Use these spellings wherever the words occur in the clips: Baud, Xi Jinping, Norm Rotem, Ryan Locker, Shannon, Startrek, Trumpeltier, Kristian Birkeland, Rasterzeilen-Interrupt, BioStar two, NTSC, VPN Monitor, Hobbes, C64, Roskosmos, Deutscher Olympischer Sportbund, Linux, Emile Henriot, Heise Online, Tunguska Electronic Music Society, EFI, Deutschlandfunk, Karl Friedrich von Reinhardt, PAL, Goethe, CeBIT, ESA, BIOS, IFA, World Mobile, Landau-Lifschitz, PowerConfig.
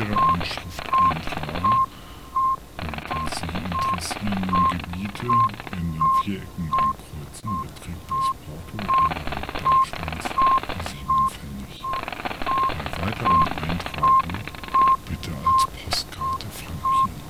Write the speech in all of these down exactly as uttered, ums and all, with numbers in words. ihre Anschrift eintragen. Wenn Sie interessierenden Gebiete in den Vierecken ankreuzen, beträgt das Porto innerhalb Deutschlands sieben Pfennig. Bei weiteren Eintragen bitte als Postkarte frankieren.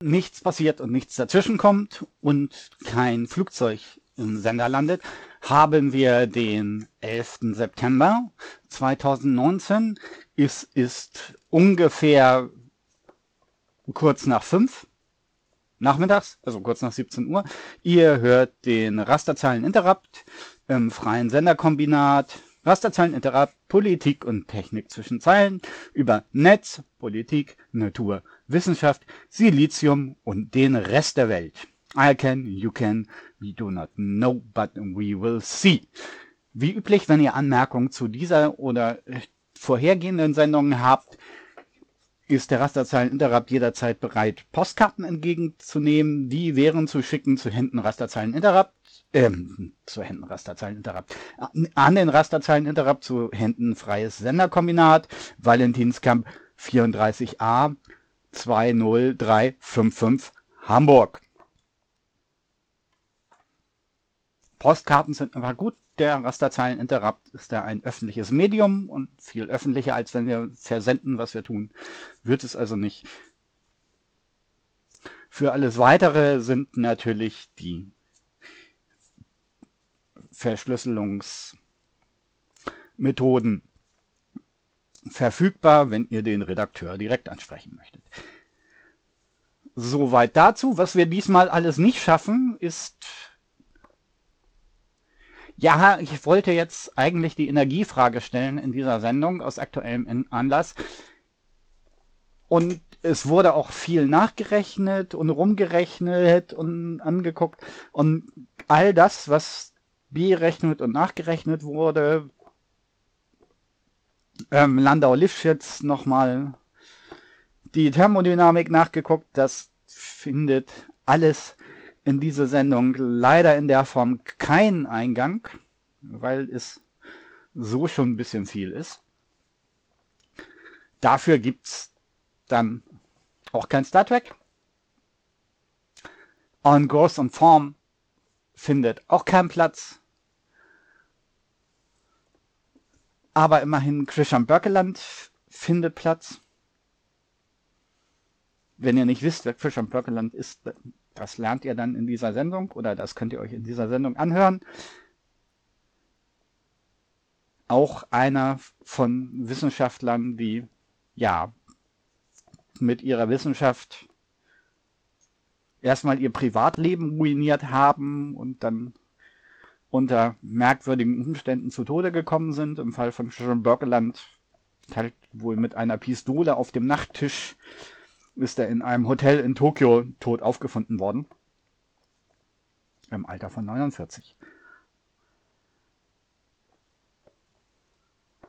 Nichts passiert und nichts dazwischen kommt und kein Flugzeug im Sender landet, haben wir den elften September zweitausendneunzehn. Es ist ungefähr kurz nach fünf nachmittags, also kurz nach siebzehn Uhr. Ihr hört den Rasterzeilen-Interrupt im freien Senderkombinat. Rasterzeilen-Interrupt, Politik und Technik zwischen Zeilen über Netz, Politik, Natur, Wissenschaft, Silizium und den Rest der Welt. I can, you can, we do not know, but we will see. Wie üblich, wenn ihr Anmerkungen zu dieser oder vorhergehenden Sendungen habt, ist der Rasterzeilen-Interrupt jederzeit bereit, Postkarten entgegenzunehmen. Die wären zu schicken zu Händen Rasterzeilen-Interrupt, Ähm, zu Händen Rasterzeilen-Interrupt. An den Rasterzeilen-Interrupt zu Händen freies Senderkombinat Valentinskamp vierunddreißig a zwei null drei fünf fünf Hamburg. Postkarten sind einfach gut. Der Rasterzeilen-Interrupt ist ja ein öffentliches Medium und viel öffentlicher, als wenn wir versenden, was wir tun. Wird es also nicht. Für alles Weitere sind natürlich die Verschlüsselungsmethoden verfügbar, wenn ihr den Redakteur direkt ansprechen möchtet. Soweit dazu. Was wir diesmal alles nicht schaffen, ist... Ja, ich wollte jetzt eigentlich die Energiefrage stellen in dieser Sendung aus aktuellem Anlass. Und es wurde auch viel nachgerechnet und rumgerechnet und angeguckt. Und all das, was berechnet und nachgerechnet wurde, ähm, Landau-Lifschitz nochmal die Thermodynamik nachgeguckt, das findet alles in diese Sendung leider in der Form keinen Eingang, weil es so schon ein bisschen viel ist. Dafür gibt es dann auch kein Star Trek. En Groß und Form findet auch keinen Platz. Aber immerhin Kristian Birkeland findet Platz. Wenn ihr nicht wisst, wer Kristian Birkeland ist, das lernt ihr dann in dieser Sendung oder das könnt ihr euch in dieser Sendung anhören. Auch einer von Wissenschaftlern, die ja mit ihrer Wissenschaft erstmal ihr Privatleben ruiniert haben und dann unter merkwürdigen Umständen zu Tode gekommen sind. Im Fall von Kristian Birkeland halt wohl mit einer Pistole auf dem Nachttisch ist er in einem Hotel in Tokio tot aufgefunden worden. Im Alter von neunundvierzig.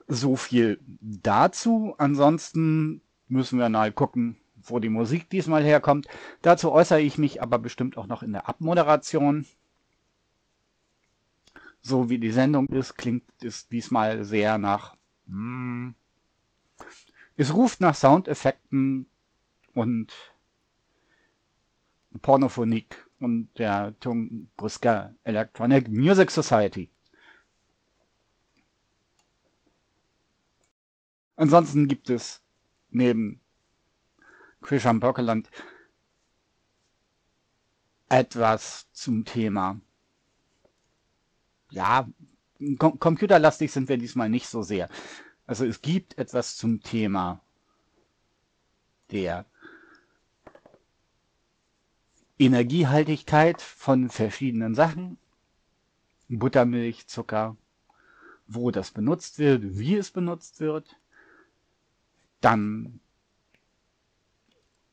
So viel dazu. Ansonsten müssen wir mal gucken, wo die Musik diesmal herkommt. Dazu äußere ich mich aber bestimmt auch noch in der Abmoderation. So wie die Sendung ist, klingt es diesmal sehr nach... Mm, es ruft nach Soundeffekten und Pornophonik und der Tunguska Electronic Music Society. Ansonsten gibt es neben Kristian Birkeland etwas zum Thema. Ja, com- computerlastig sind wir diesmal nicht so sehr. Also es gibt etwas zum Thema der Energiehaltigkeit von verschiedenen Sachen. Buttermilch, Zucker, wo das benutzt wird, wie es benutzt wird. Dann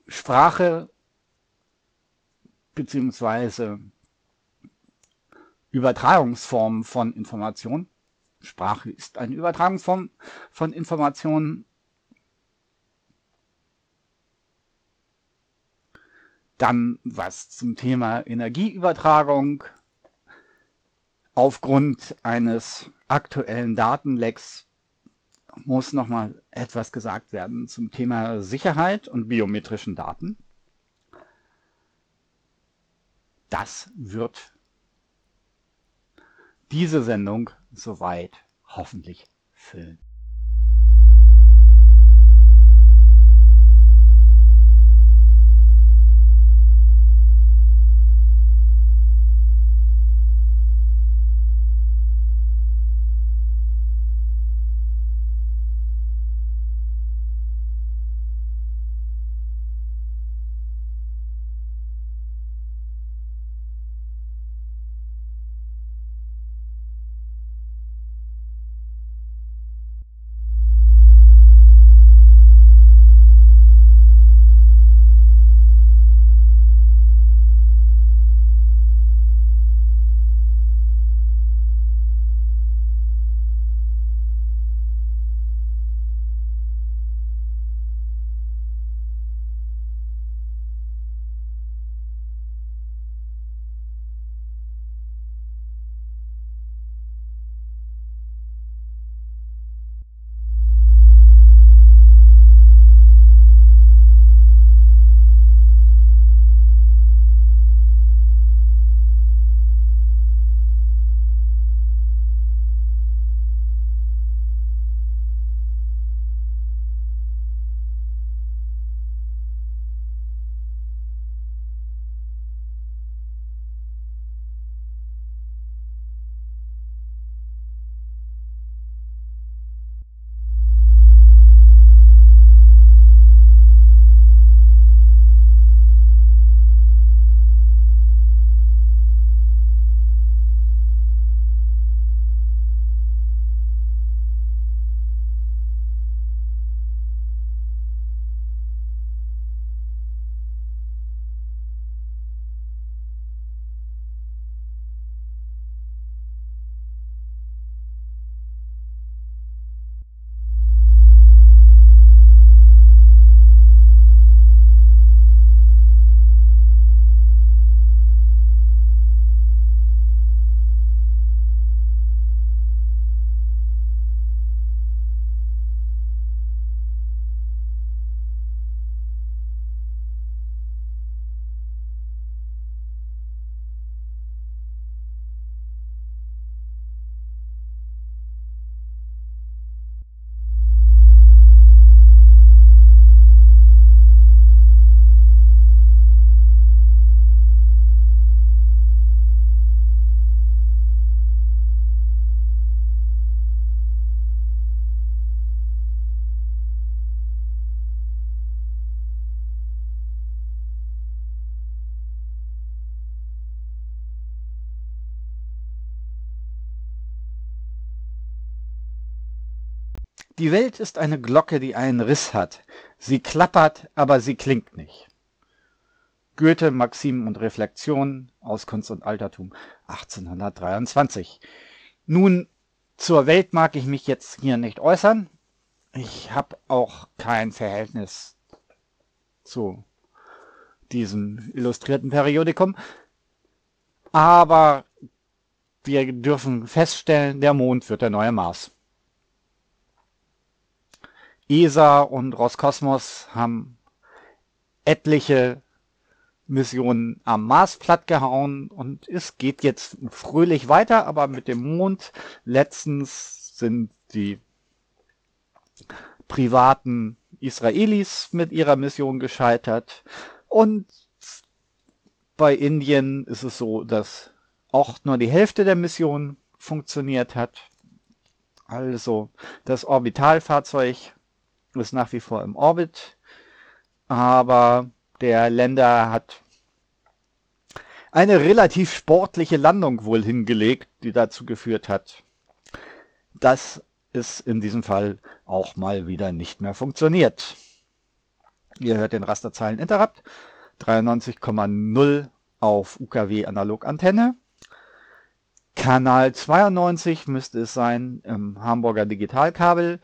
Sprache bzw. Übertragungsformen von Informationen. Sprache ist eine Übertragungsform von Informationen. Dann was zum Thema Energieübertragung aufgrund eines aktuellen Datenlecks. Muss nochmal etwas gesagt werden zum Thema Sicherheit und biometrischen Daten. Das wird diese Sendung soweit hoffentlich füllen. Die Welt ist eine Glocke, die einen Riss hat. Sie klappert, aber sie klingt nicht. Goethe, Maximen und Reflexionen aus Kunst und Altertum, achtzehnhundertdreiundzwanzig. Nun, zur Welt mag ich mich jetzt hier nicht äußern. Ich habe auch kein Verhältnis zu diesem illustrierten Periodikum. Aber wir dürfen feststellen, der Mond wird der neue Mars. E S A und Roskosmos haben etliche Missionen am Mars plattgehauen und es geht jetzt fröhlich weiter, aber mit dem Mond letztens sind die privaten Israelis mit ihrer Mission gescheitert und bei Indien ist es so, dass auch nur die Hälfte der Mission funktioniert hat. Also das Orbitalfahrzeug ist nach wie vor im Orbit, aber der Lander hat eine relativ sportliche Landung wohl hingelegt, die dazu geführt hat, dass es in diesem Fall auch mal wieder nicht mehr funktioniert. Ihr hört den Rasterzeilen-Interrupt, dreiundneunzig Komma null auf U K W-Analog-Antenne. Kanal zweiundneunzig müsste es sein im Hamburger Digitalkabel.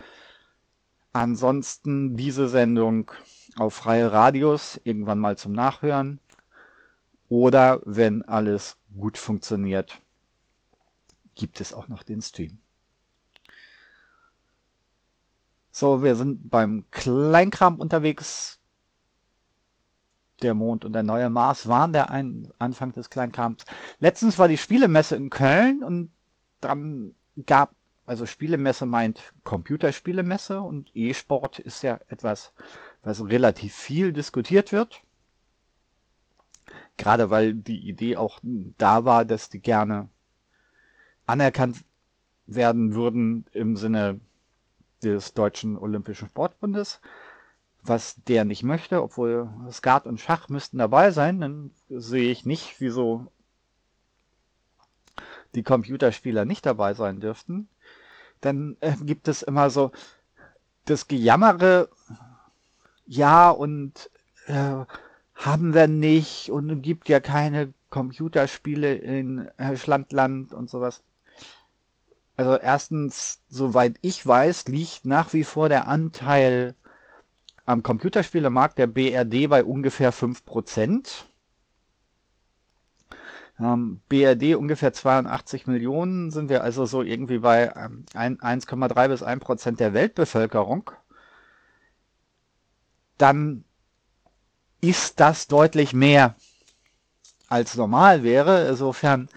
Ansonsten diese Sendung auf freie Radios, irgendwann mal zum Nachhören oder wenn alles gut funktioniert, gibt es auch noch den Stream. So, wir sind beim Kleinkram unterwegs. Der Mond und der neue Mars waren der ein Anfang des Kleinkrams. Letztens war die Spielemesse in Köln und dann gab, also Spielemesse meint Computerspielemesse und E-Sport ist ja etwas, was relativ viel diskutiert wird. Gerade weil die Idee auch da war, dass die gerne anerkannt werden würden im Sinne des Deutschen Olympischen Sportbundes, was der nicht möchte, obwohl Skat und Schach müssten dabei sein, dann sehe ich nicht, wieso die Computerspieler nicht dabei sein dürften. Dann gibt es immer so das Gejammere, ja und äh, haben wir nicht und es gibt ja keine Computerspiele in Schlandland und sowas. Also erstens, soweit ich weiß, liegt nach wie vor der Anteil am Computerspielemarkt der B R D bei ungefähr fünf Prozent. Ähm, B R D ungefähr zweiundachtzig Millionen, sind wir also so irgendwie bei ähm, eins Komma drei bis ein Prozent der Weltbevölkerung. Dann ist das deutlich mehr als normal wäre. Insofern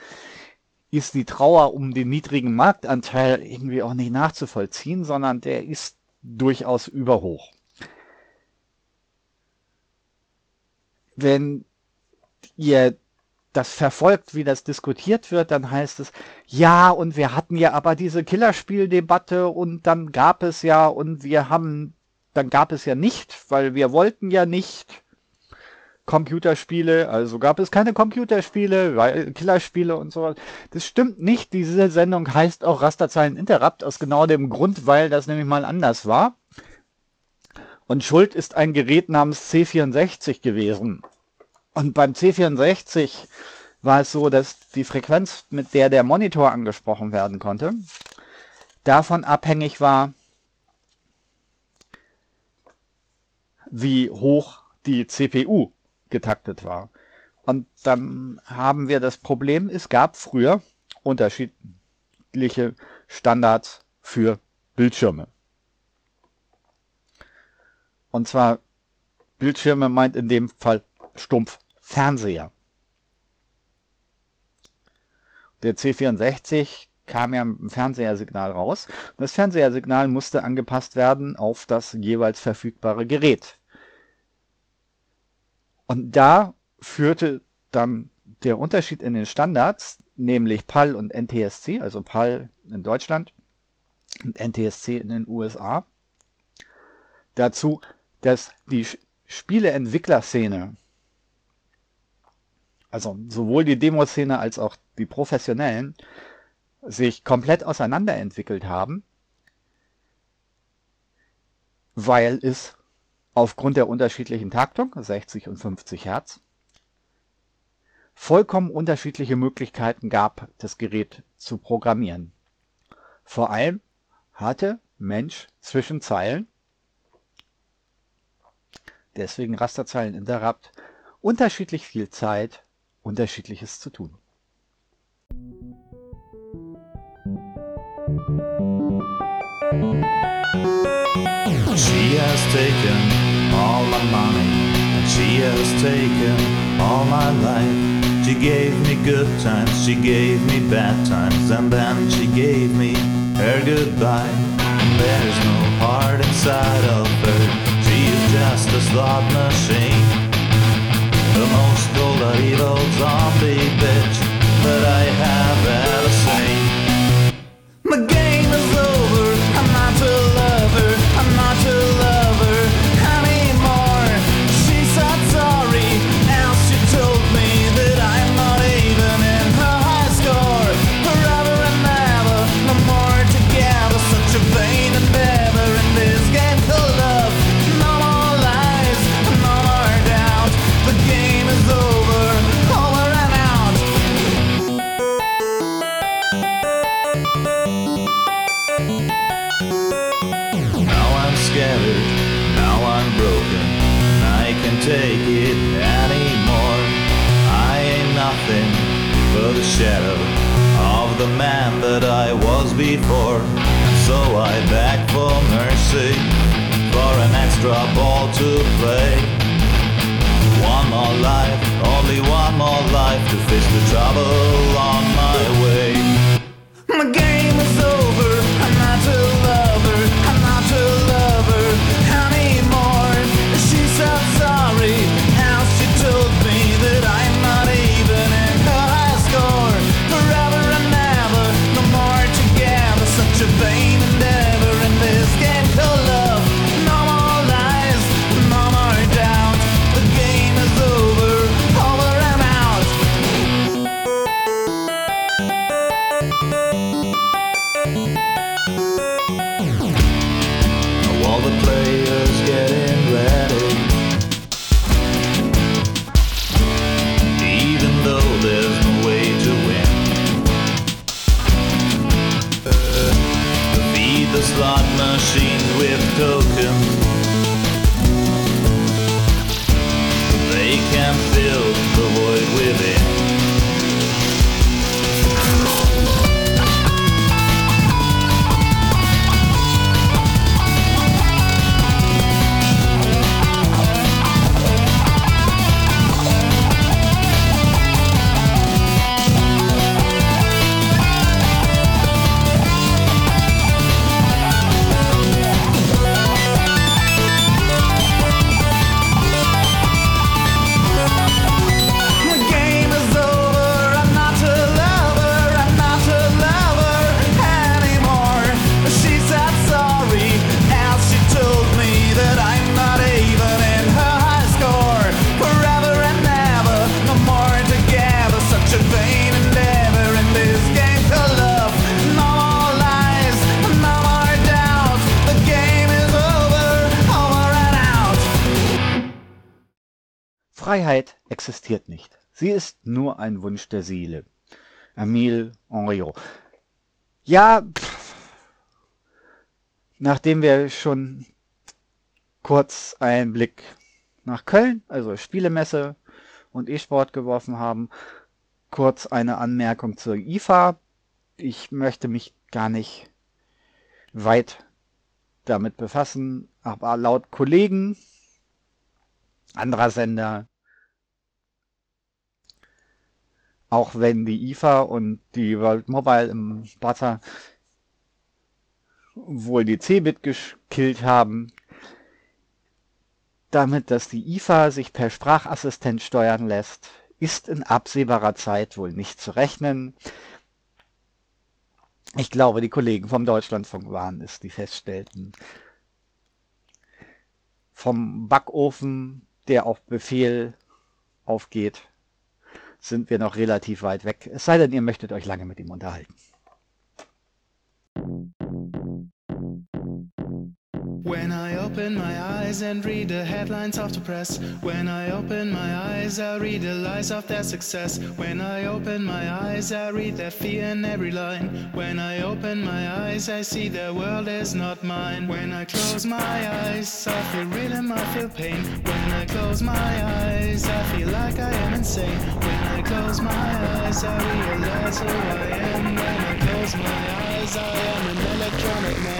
ist die Trauer um den niedrigen Marktanteil irgendwie auch nicht nachzuvollziehen, sondern der ist durchaus überhoch. Wenn ihr das verfolgt, wie das diskutiert wird, dann heißt es, ja, und wir hatten ja aber diese Killerspieldebatte und dann gab es ja und wir haben, dann gab es ja nicht, weil wir wollten ja nicht Computerspiele, also gab es keine Computerspiele, weil Killerspiele und so. Das stimmt nicht, diese Sendung heißt auch Rasterzeilen-Interrupt aus genau dem Grund, weil das nämlich mal anders war. Und schuld ist ein Gerät namens C vierundsechzig gewesen. Und beim C vierundsechzig war es so, dass die Frequenz, mit der der Monitor angesprochen werden konnte, davon abhängig war, wie hoch die C P U getaktet war. Und dann haben wir das Problem, es gab früher unterschiedliche Standards für Bildschirme. Und zwar Bildschirme meint in dem Fall stumpf Fernseher. Der C vierundsechzig kam ja mit dem Fernsehersignal raus. Das Fernsehersignal musste angepasst werden auf das jeweils verfügbare Gerät. Und da führte dann der Unterschied in den Standards, nämlich P A L und N T S C, also P A L in Deutschland und N T S C in den U S A, dazu, dass die Spieleentwicklerszene, also sowohl die Demoszene als auch die Professionellen, sich komplett auseinanderentwickelt haben weil es aufgrund der unterschiedlichen Taktung, sechzig und fünfzig Hertz, vollkommen unterschiedliche Möglichkeiten gab, das Gerät zu programmieren. Vor allem hatte Mensch zwischen Zeilen, deswegen Rasterzeilen-Interrupt, unterschiedlich viel Zeit, unterschiedliches zu tun. She has taken all my money, and she has taken all my life. She gave me good times, she gave me bad times, and then she gave me her goodbye. There is no heart inside of her, she is just a slot machine, the most cold and evil zombie bitch that I have ever seen. My game is over, I'm not to love her, I'm not to love her anymore. She said sorry, now she told me that I'm not even in her high score. Forever and ever, no more together, such a vain endeavor in this game called love. No more lies, no more doubt, the game is over, over and out. Now I'm scattered, now I'm broken, I can't take it anymore. I ain't nothing but a shadow of the man that I was before. So I beg for mercy, for an extra ball to play. One more life, only one more life, to face the trouble on my way. My game is over, I'm not a lover, I'm not a lover anymore. She said sorry, now she told me that I'm not even in her high score. Forever and ever, no more together, such a vain endeavor in this game called love. No more lies, no more doubt, the game is over, over and out. Now all the players getting ready, even though there's no way to win. Uh, to feed the slot machine with tokens, they can fill the void within. Freiheit existiert nicht. Sie ist nur ein Wunsch der Seele. Emile Henriot. Ja, pff, nachdem wir schon kurz einen Blick nach Köln, also Spielemesse und E-Sport geworfen haben, kurz eine Anmerkung zur I F A. Ich möchte mich gar nicht weit damit befassen, aber laut Kollegen anderer Sender, auch wenn die I F A und die World Mobile im Butter wohl die CeBIT gekillt haben, damit, dass die I F A sich per Sprachassistent steuern lässt, ist in absehbarer Zeit wohl nicht zu rechnen. Ich glaube, die Kollegen vom Deutschlandfunk waren es, die feststellten. Vom Backofen, der auf Befehl aufgeht, sind wir noch relativ weit weg. Es sei denn, ihr möchtet euch lange mit ihm unterhalten. When I open my eyes and read the headlines of the press. When I open my eyes, I read the lies of their success. When I open my eyes, I read their fear in every line. When I open my eyes, I see the world is not mine. When I close my eyes, I feel rhythm, I feel pain. When I close my eyes, I feel like I am insane. When I close my eyes, I realize who I am. When I close my eyes, I am an electronic man.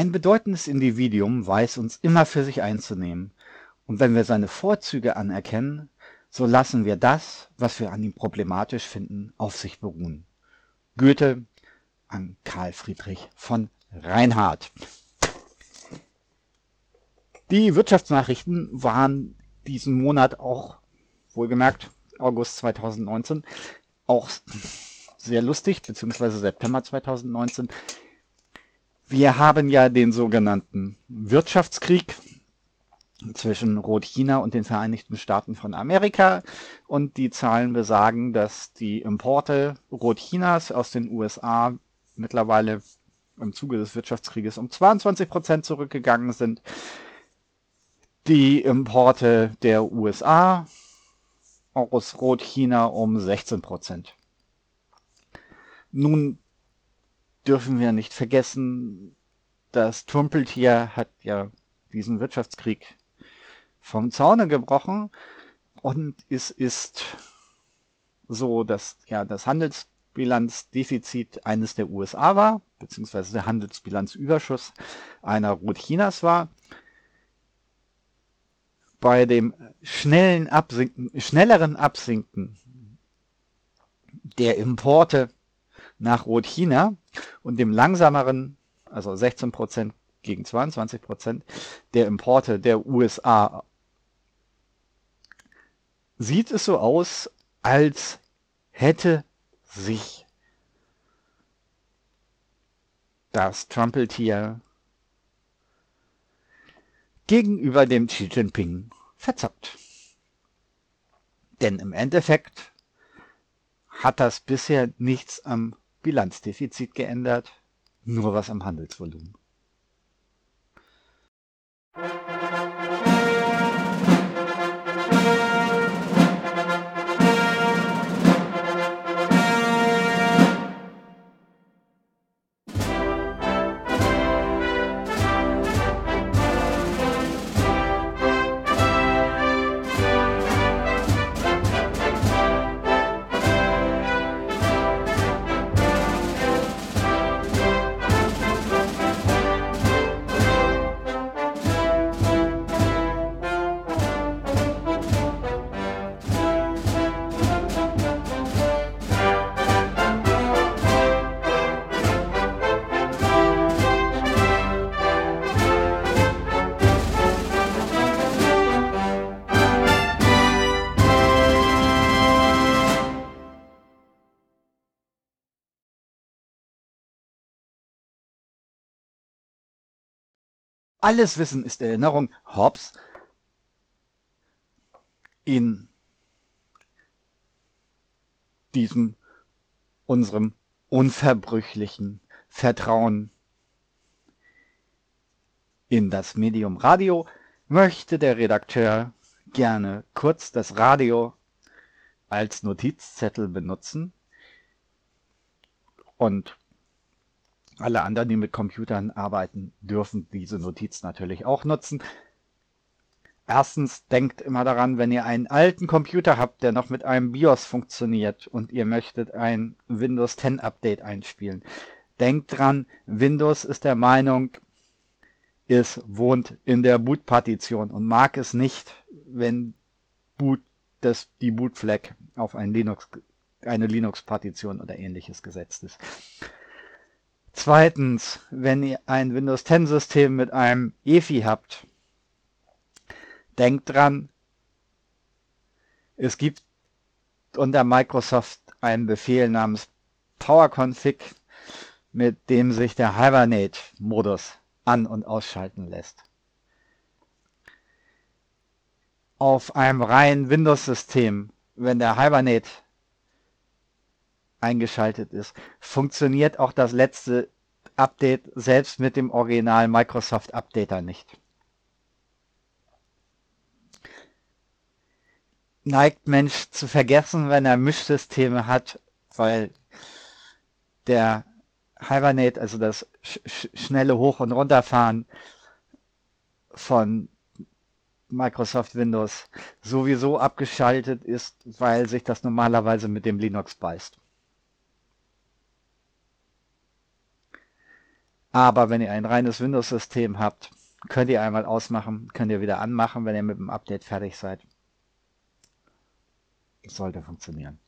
Ein bedeutendes Individuum weiß uns immer für sich einzunehmen, und wenn wir seine Vorzüge anerkennen, so lassen wir das, was wir an ihm problematisch finden, auf sich beruhen. Goethe an Karl Friedrich von Reinhardt. Die Wirtschaftsnachrichten waren diesen Monat auch, wohlgemerkt August zweitausendneunzehn, auch sehr lustig, beziehungsweise September zweitausendneunzehn. Wir haben ja den sogenannten Wirtschaftskrieg zwischen Rot-China und den Vereinigten Staaten von Amerika, und die Zahlen besagen, dass die Importe Rot-Chinas aus den U S A mittlerweile im Zuge des Wirtschaftskrieges um zweiundzwanzig Prozent zurückgegangen sind. Die Importe der U S A aus Rot-China um sechzehn Prozent. Nun dürfen wir nicht vergessen, das Trumpeltier hat ja diesen Wirtschaftskrieg vom Zaune gebrochen, und es ist so, dass ja das Handelsbilanzdefizit eines der U S A war, beziehungsweise der Handelsbilanzüberschuss einer Rot-Chinas war. Bei dem schnellen Absinken, schnelleren Absinken der Importe nach Rot-China und dem langsameren also sechzehn Prozent gegen zweiundzwanzig Prozent der Importe der U S A, sieht es so aus, als hätte sich das Trumpeltier gegenüber dem Xi Jinping verzapft. Denn im Endeffekt hat das bisher nichts am Bilanzdefizit geändert, nur was am Handelsvolumen. Alles Wissen ist Erinnerung. Hobbes. In diesem, unserem unverbrüchlichen Vertrauen in das Medium Radio möchte der Redakteur gerne kurz das Radio als Notizzettel benutzen und alle anderen, die mit Computern arbeiten, dürfen diese Notiz natürlich auch nutzen. Erstens, denkt immer daran, wenn ihr einen alten Computer habt, der noch mit einem BIOS funktioniert und ihr möchtet ein Windows zehn Update einspielen. Denkt dran, Windows ist der Meinung, es wohnt in der Bootpartition und mag es nicht, wenn Boot, das, die Bootflag auf ein Linux, eine Linux-Partition oder ähnliches gesetzt ist. Zweitens, wenn ihr ein Windows zehn System mit einem E F I habt, denkt dran, es gibt unter Microsoft einen Befehl namens PowerConfig, mit dem sich der Hibernate-Modus an- und ausschalten lässt. Auf einem reinen Windows-System, wenn der Hibernate eingeschaltet ist, funktioniert auch das letzte Update selbst mit dem originalen Microsoft Updater nicht. Neigt Mensch zu vergessen, wenn er Mischsysteme hat, weil der Hibernate, also das sch sch schnelle Hoch- und Runterfahren von Microsoft Windows sowieso abgeschaltet ist, weil sich das normalerweise mit dem Linux beißt. Aber wenn ihr ein reines Windows-System habt, könnt ihr einmal ausmachen, könnt ihr wieder anmachen, wenn ihr mit dem Update fertig seid. Das sollte funktionieren.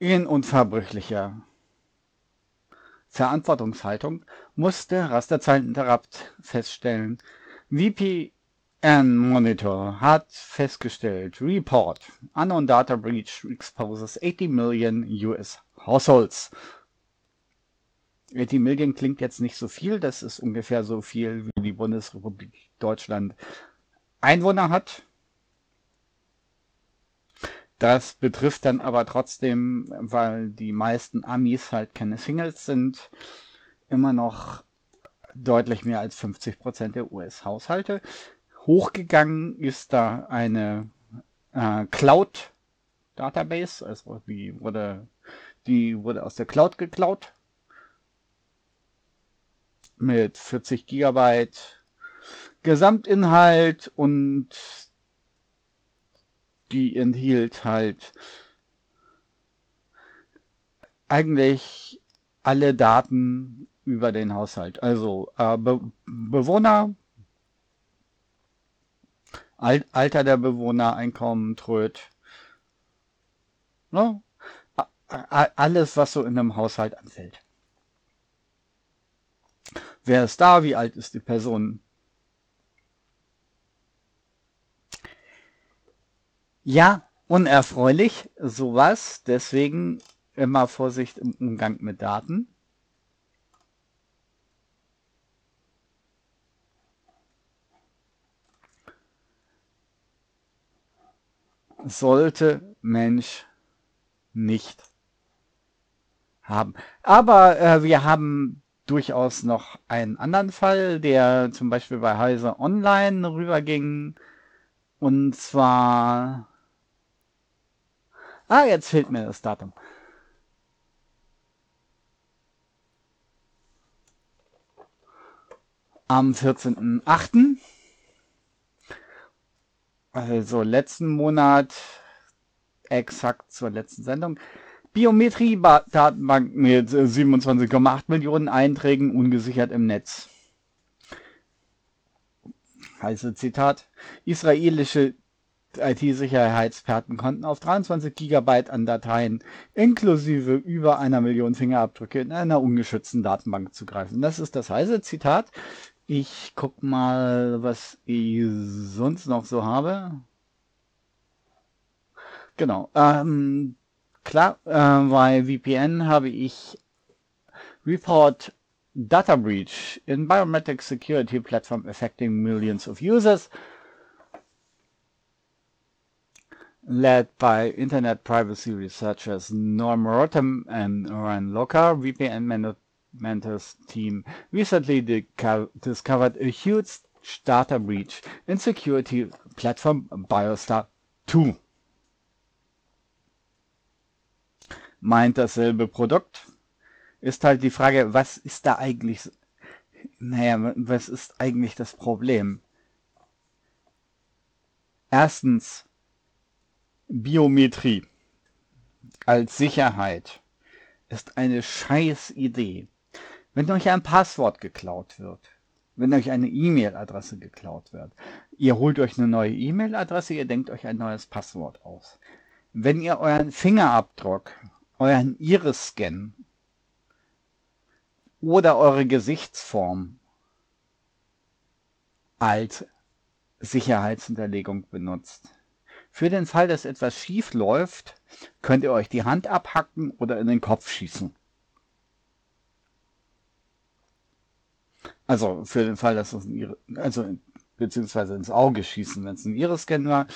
In unverbrüchlicher Verantwortungshaltung musste Rasterzeilen-Interrupt feststellen. V P N Monitor hat festgestellt, Report, Unknown Data Breach exposes eighty million U S Households. eighty million klingt jetzt nicht so viel, das ist ungefähr so viel, wie die Bundesrepublik Deutschland Einwohner hat. Das betrifft dann aber trotzdem, weil die meisten Amis halt keine Singles sind, immer noch deutlich mehr als fünfzig Prozent der U S-Haushalte. Hochgegangen ist da eine äh, Cloud-Database, also die wurde, die wurde aus der Cloud geklaut, mit vierzig Gigabyte Gesamtinhalt, und die enthielt halt eigentlich alle Daten über den Haushalt. Also äh, Be Bewohner, Al Alter der Bewohner, Einkommen, Tröd, ne? Alles, was so in einem Haushalt anfällt. Wer ist da? Wie alt ist die Person? Ja, unerfreulich, sowas. Deswegen immer Vorsicht im Umgang mit Daten. Sollte Mensch nicht haben. Aber äh, wir haben durchaus noch einen anderen Fall, der zum Beispiel bei Heise Online rüberging. Und zwar... Ah, jetzt fehlt mir das Datum. Am vierzehnten achten, also letzten Monat, exakt zur letzten Sendung. Biometrie-Datenbank mit siebenundzwanzig Komma acht Millionen Einträgen ungesichert im Netz. Also Zitat, israelische I T-Sicherheitsexperten konnten auf dreiundzwanzig Gigabyte an Dateien inklusive über einer Million Fingerabdrücke in einer ungeschützten Datenbank zugreifen. Das ist das heiße Zitat. Ich guck mal, was ich sonst noch so habe. Genau. Ähm, klar, äh, bei V P N habe ich Report Data Breach in Biometric Security Platform affecting millions of users. Led by Internet Privacy Researchers Norm Rotem and Ryan Locker, V P N Monitor's team recently discovered a huge data breach in security platform BioStar two. Meint dasselbe Produkt? Ist halt die Frage, was ist da eigentlich, naja, was ist eigentlich das Problem? Erstens, Biometrie als Sicherheit ist eine Scheißidee. Wenn euch ein Passwort geklaut wird, wenn euch eine E-Mail-Adresse geklaut wird, ihr holt euch eine neue E-Mail-Adresse, ihr denkt euch ein neues Passwort aus. Wenn ihr euren Fingerabdruck, euren Iris-Scan oder eure Gesichtsform als Sicherheitsunterlegung benutzt, für den Fall, dass etwas schief läuft, könnt ihr euch die Hand abhacken oder in den Kopf schießen. Also für den Fall, dass es ein Iris, also beziehungsweise ins Auge schießen, wenn es ein Iris-Scan war.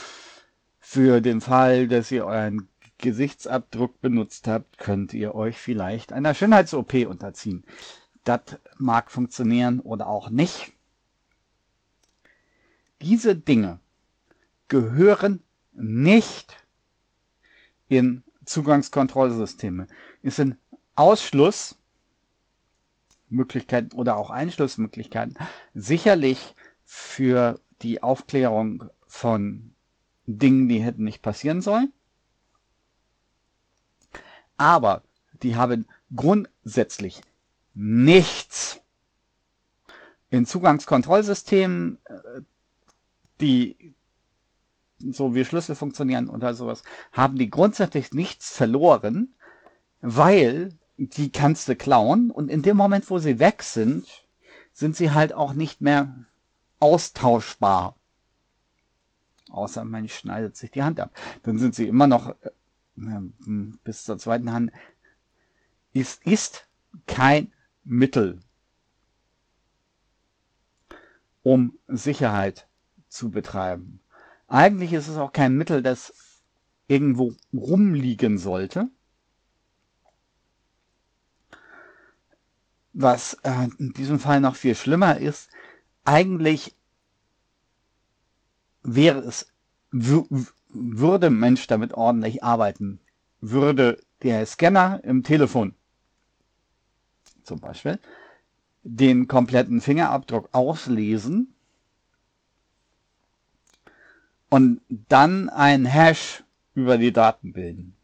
Für den Fall, dass ihr euren Gesichtsabdruck benutzt habt, könnt ihr euch vielleicht einer Schönheits-O P unterziehen. Das mag funktionieren oder auch nicht. Diese Dinge gehören nicht in Zugangskontrollsysteme. Es sind Ausschlussmöglichkeiten oder auch Einschlussmöglichkeiten, sicherlich für die Aufklärung von Dingen, die hätten nicht passieren sollen. Aber die haben grundsätzlich nichts in Zugangskontrollsystemen, die so wie Schlüssel funktionieren oder sowas, haben die grundsätzlich nichts verloren, weil die kannst du klauen und in dem Moment, wo sie weg sind, sind sie halt auch nicht mehr austauschbar. Außer man schneidet sich die Hand ab. Dann sind sie immer noch äh, bis zur zweiten Hand. Es ist kein Mittel, um Sicherheit zu betreiben. Eigentlich ist es auch kein Mittel, das irgendwo rumliegen sollte, was äh, in diesem Fall noch viel schlimmer ist. Eigentlich wäre es, würde Mensch damit ordentlich arbeiten, würde der Scanner im Telefon zum Beispiel den kompletten Fingerabdruck auslesen und dann einen Hash über die Daten bilden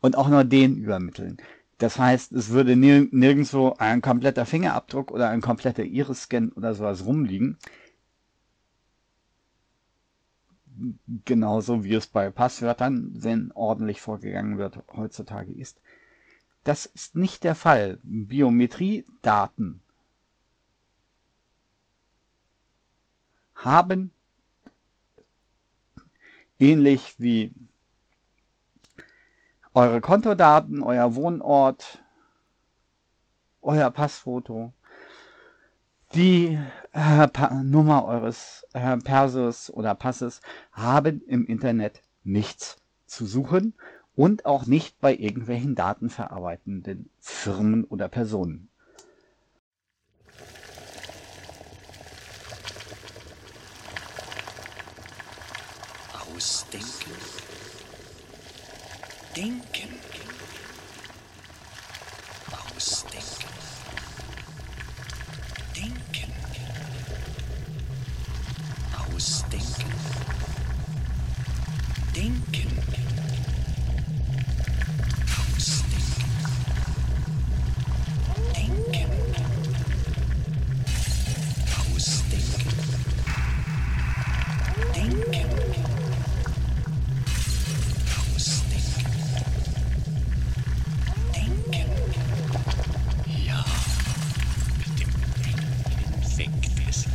und auch nur den übermitteln. Das heißt, es würde nirg nirgendwo ein kompletter Fingerabdruck oder ein kompletter Iris-Scan oder sowas rumliegen. Genauso wie es bei Passwörtern, wenn ordentlich vorgegangen wird, heutzutage ist. Das ist nicht der Fall. Biometriedaten haben, ähnlich wie eure Kontodaten, euer Wohnort, euer Passfoto, die äh, Nummer eures äh, Persos oder Passes, haben im Internet nichts zu suchen und auch nicht bei irgendwelchen datenverarbeitenden Firmen oder Personen. Ausdenken. Denken. Ausdenken. Denken. Ausdenken. Denken. Ausdenken. Denken. Ausdenken. Denken. Ausdenken. Denken. Ja, mit dem Denken weg ist.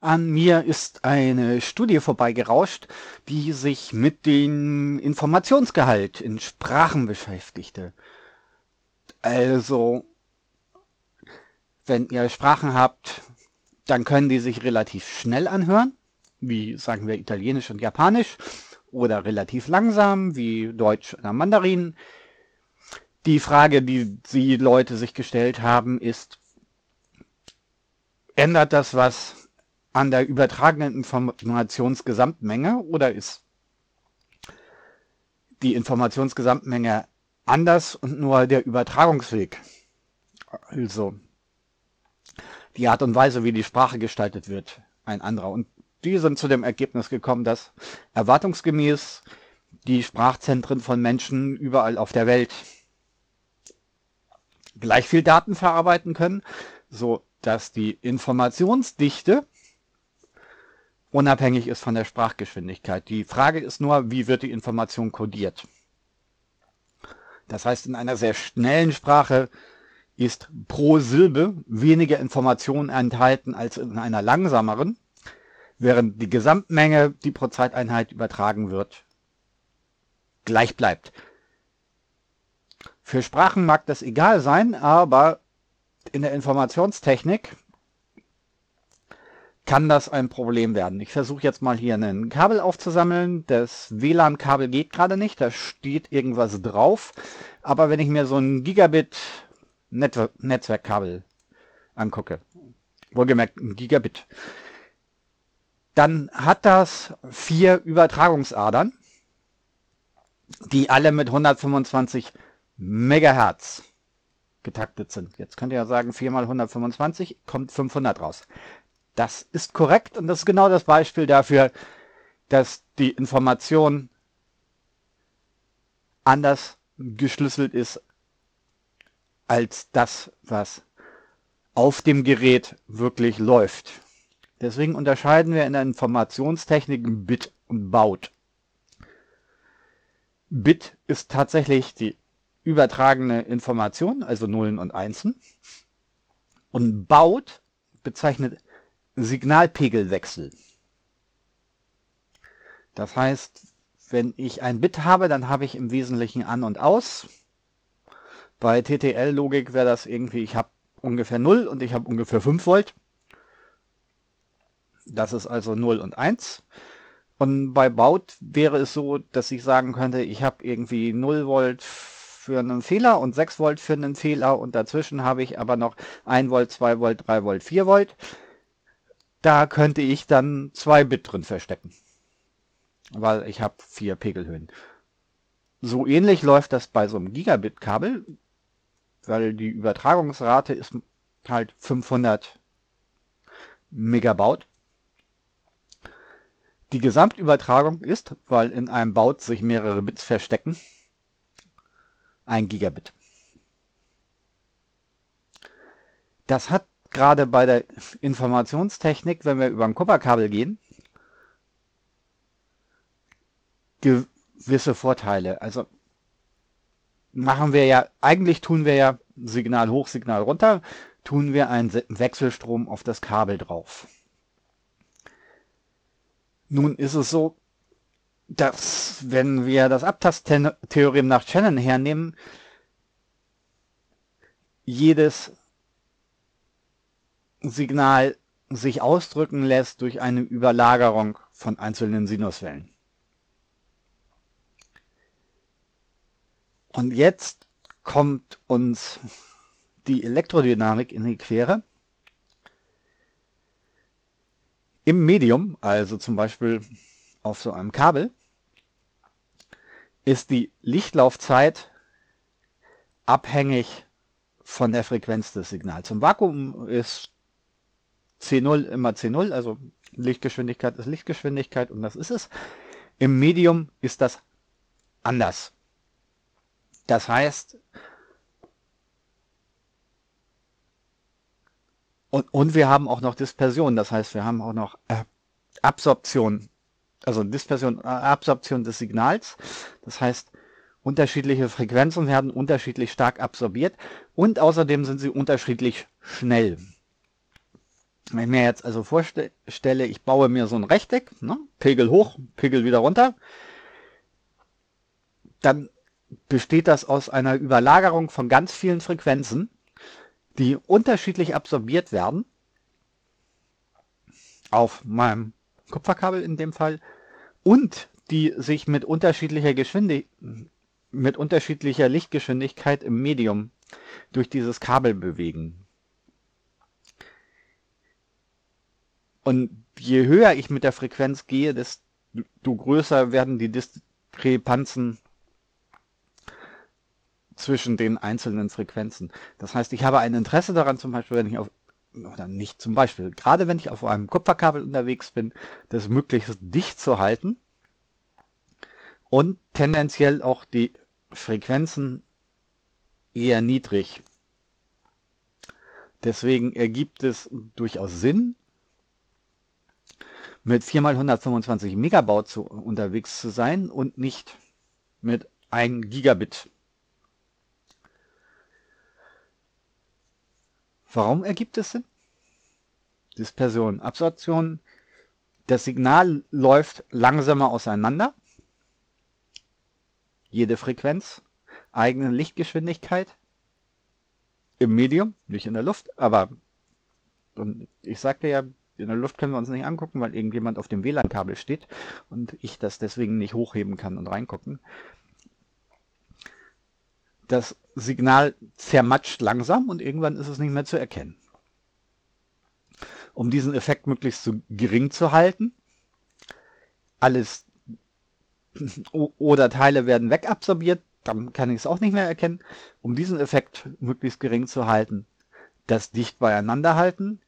An mir ist eine Studie vorbeigerauscht, die sich mit dem Informationsgehalt in Sprachen beschäftigte. Also, wenn ihr Sprachen habt, dann können die sich relativ schnell anhören, wie sagen wir Italienisch und Japanisch, oder relativ langsam, wie Deutsch oder Mandarin. Die Frage, die die Leute sich gestellt haben, ist, ändert das was an der übertragenen Informationsgesamtmenge oder ist die Informationsgesamtmenge anders und nur der Übertragungsweg? Also die Art und Weise, wie die Sprache gestaltet wird, ein anderer. Und die sind zu dem Ergebnis gekommen, dass erwartungsgemäß die Sprachzentren von Menschen überall auf der Welt gleich viel Daten verarbeiten können, so dass die Informationsdichte unabhängig ist von der Sprachgeschwindigkeit. Die Frage ist nur, wie wird die Information kodiert? Das heißt, in einer sehr schnellen Sprache ist pro Silbe weniger Information enthalten als in einer langsameren, während die Gesamtmenge, die pro Zeiteinheit übertragen wird, gleich bleibt. Für Sprachen mag das egal sein, aber in der Informationstechnik kann das ein Problem werden. Ich versuche jetzt mal hier ein Kabel aufzusammeln. Das W LAN-Kabel geht gerade nicht, da steht irgendwas drauf. Aber wenn ich mir so ein Gigabit-Netzwerkkabel angucke, wohlgemerkt ein Gigabit, dann hat das vier Übertragungsadern, die alle mit hundertfünfundzwanzig Megahertz getaktet sind. Jetzt könnt ihr ja sagen, vier mal hundertfünfundzwanzig kommt fünfhundert raus. Das ist korrekt und das ist genau das Beispiel dafür, dass die Information anders geschlüsselt ist als das, was auf dem Gerät wirklich läuft. Deswegen unterscheiden wir in der Informationstechnik Bit und Baud. Bit ist tatsächlich die übertragene Information, also Nullen und Einsen. Und Baud bezeichnet Signalpegelwechsel. Das heißt, wenn ich ein Bit habe, dann habe ich im Wesentlichen an und aus. Bei T T L-Logik wäre das irgendwie, ich habe ungefähr null und ich habe ungefähr fünf Volt. Das ist also null und eins. Und bei Baud wäre es so, dass ich sagen könnte, ich habe irgendwie null Volt für einen Fehler und sechs Volt für einen Fehler und dazwischen habe ich aber noch ein Volt, zwei Volt, drei Volt, vier Volt. Da könnte ich dann zwei Bit drin verstecken, weil ich habe vier Pegelhöhen. So ähnlich läuft das bei so einem Gigabit-Kabel, weil die Übertragungsrate ist halt fünfhundert Megabaud. Die Gesamtübertragung ist, weil in einem Baud sich mehrere Bits verstecken, ein Gigabit. Das hat gerade bei der Informationstechnik, wenn wir über ein Kupferkabel gehen, gewisse Vorteile. Also machen wir ja, eigentlich tun wir ja Signal hoch, Signal runter, tun wir einen Wechselstrom auf das Kabel drauf. Nun ist es so, dass wenn wir das Abtasttheorem nach Shannon hernehmen, jedes Signal sich ausdrücken lässt durch eine Überlagerung von einzelnen Sinuswellen. Und jetzt kommt uns die Elektrodynamik in die Quere. Im Medium, also zum Beispiel auf so einem Kabel, ist die Lichtlaufzeit abhängig von der Frequenz des Signals. Im Vakuum ist C null immer C null, also Lichtgeschwindigkeit ist Lichtgeschwindigkeit und das ist es. Im Medium ist das anders. Das heißt, und, und wir haben auch noch Dispersion, das heißt, wir haben auch noch äh, Absorption, also Dispersion, Absorption des Signals. Das heißt, unterschiedliche Frequenzen werden unterschiedlich stark absorbiert und außerdem sind sie unterschiedlich schnell. Wenn ich mir jetzt also vorstelle, ich baue mir so ein Rechteck, ne? Pegel hoch, Pegel wieder runter, dann besteht das aus einer Überlagerung von ganz vielen Frequenzen, die unterschiedlich absorbiert werden, auf meinem Kupferkabel in dem Fall, und die sich mit unterschiedlicher Geschwindigkeit, mit unterschiedlicher Lichtgeschwindigkeit im Medium durch dieses Kabel bewegen. Und je höher ich mit der Frequenz gehe, desto größer werden die Diskrepanzen zwischen den einzelnen Frequenzen. Das heißt, ich habe ein Interesse daran, zum Beispiel, wenn ich auf, oder nicht zum Beispiel, gerade wenn ich auf einem Kupferkabel unterwegs bin, das möglichst dicht zu halten und tendenziell auch die Frequenzen eher niedrig. Deswegen ergibt es durchaus Sinn, mit vier mal hundertfünfundzwanzig Megabaud zu, unterwegs zu sein und nicht mit ein Gigabit. Warum ergibt es Sinn? Dispersion, Absorption. Das Signal läuft langsamer auseinander. Jede Frequenz, eigene Lichtgeschwindigkeit. Im Medium, nicht in der Luft, aber und ich sagte ja, in der Luft können wir uns nicht angucken, weil irgendjemand auf dem W L A N-Kabel steht und ich das deswegen nicht hochheben kann und reingucken. Das Signal zermatscht langsam und irgendwann ist es nicht mehr zu erkennen. Um diesen Effekt möglichst so gering zu halten, alles oder Teile werden wegabsorbiert, dann kann ich es auch nicht mehr erkennen. Um diesen Effekt möglichst gering zu halten, das dicht beieinander halten,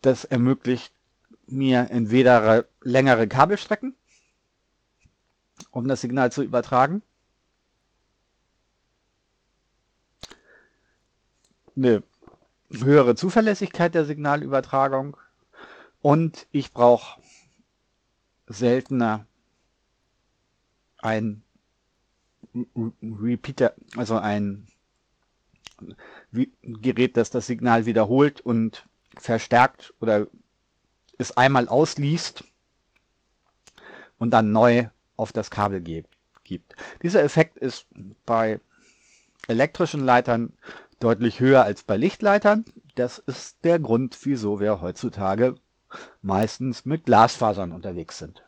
das ermöglicht mir entweder längere Kabelstrecken, um das Signal zu übertragen, eine höhere Zuverlässigkeit der Signalübertragung und ich brauche seltener ein Repeater, also ein Gerät, das das Signal wiederholt und verstärkt oder es einmal ausliest und dann neu auf das Kabel gibt. Dieser Effekt ist bei elektrischen Leitern deutlich höher als bei Lichtleitern. Das ist der Grund, wieso wir heutzutage meistens mit Glasfasern unterwegs sind.